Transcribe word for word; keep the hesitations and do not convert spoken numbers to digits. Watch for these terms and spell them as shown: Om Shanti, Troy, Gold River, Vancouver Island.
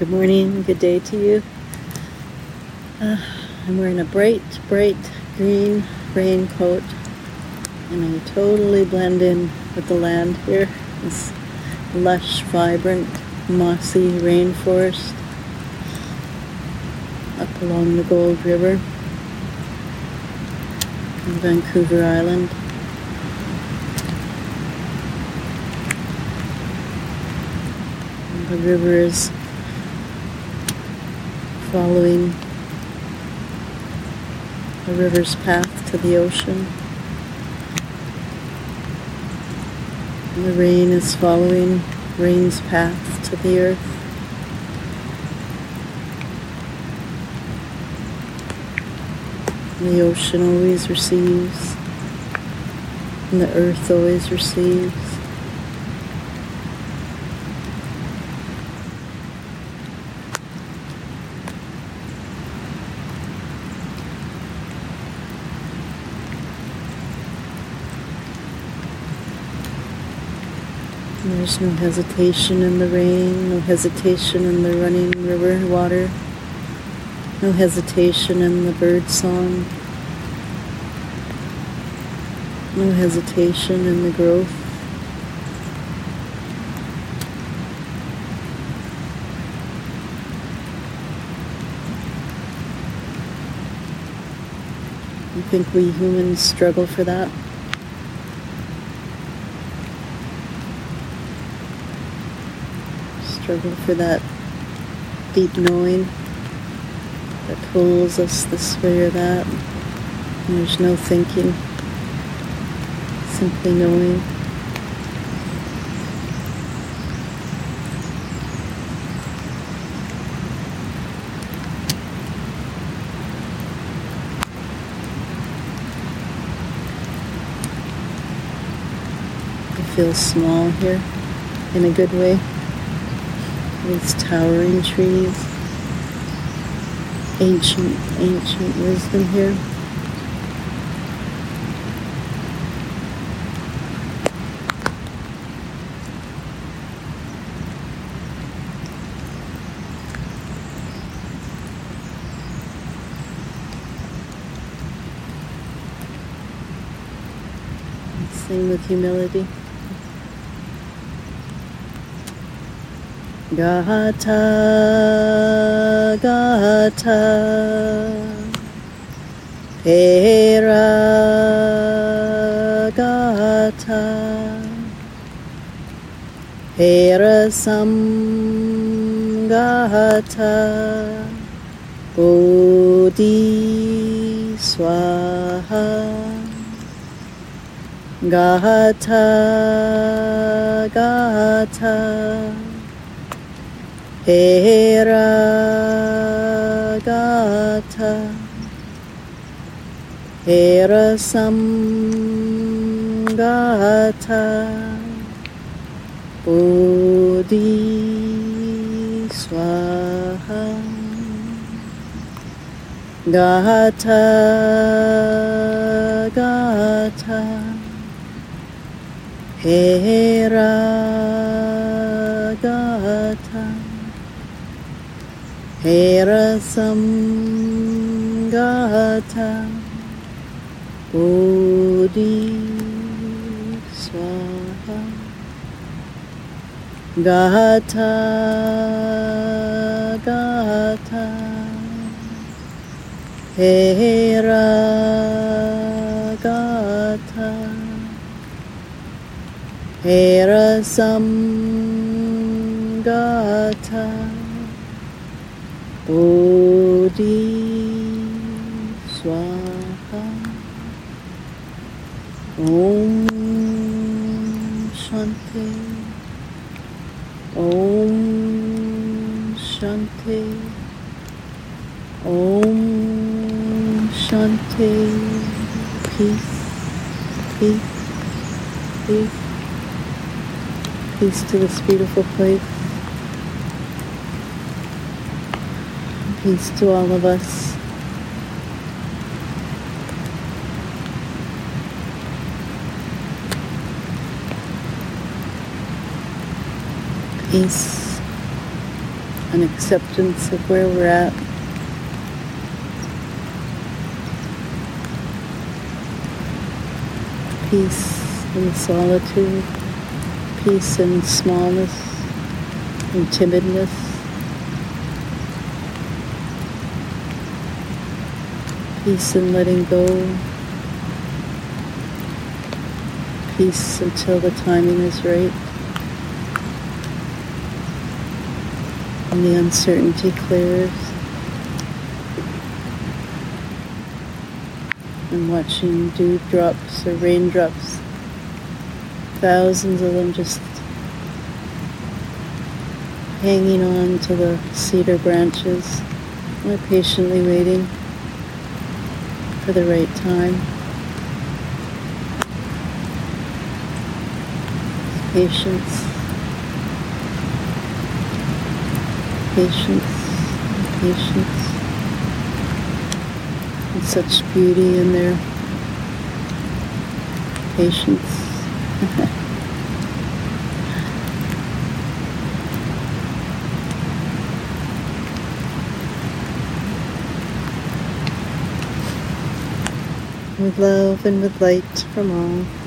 Good morning, good day to you. Uh, I'm wearing a bright, bright green raincoat, and I totally blend in with the land here. This lush, vibrant, mossy rainforest up along the Gold River on Vancouver Island. And the river is following the river's path to the ocean. And the rain is following rain's path to the earth. And the ocean always receives, and the earth always receives. There's no hesitation in the rain, no hesitation in the running river water, no hesitation in the bird song, no hesitation in the growth. I think we humans struggle for that. Struggle for that deep knowing that pulls us this way or that. And there's no thinking, simply knowing. I feel small here in a good way. These towering trees, ancient, ancient wisdom here. Let's sing with humility. Gata, gata, pera, gata, pārasaṃgate bodhi svāhā. Gata, gata, pāragate pārasaṃgate bodhi svāhā. Gata, gata, pāragate pārasaṃgate bodhi svāhā. Gata, gata, pāragate pārasaṃgate bodhi svāhā. Om Shanti. Om Shanti. Om Shanti. Peace, peace, peace. Peace to this beautiful place. Peace to all of us. Peace. an acceptance of where we're at. Peace in solitude, peace in smallness and timidness, peace in letting go, peace until the timing is right, and the uncertainty clears, and watching dewdrops or raindrops, thousands of them just hanging on to the cedar branches, and patiently waiting for the right time. Patience, patience, patience. And such beauty in their patience. With love and with light from all.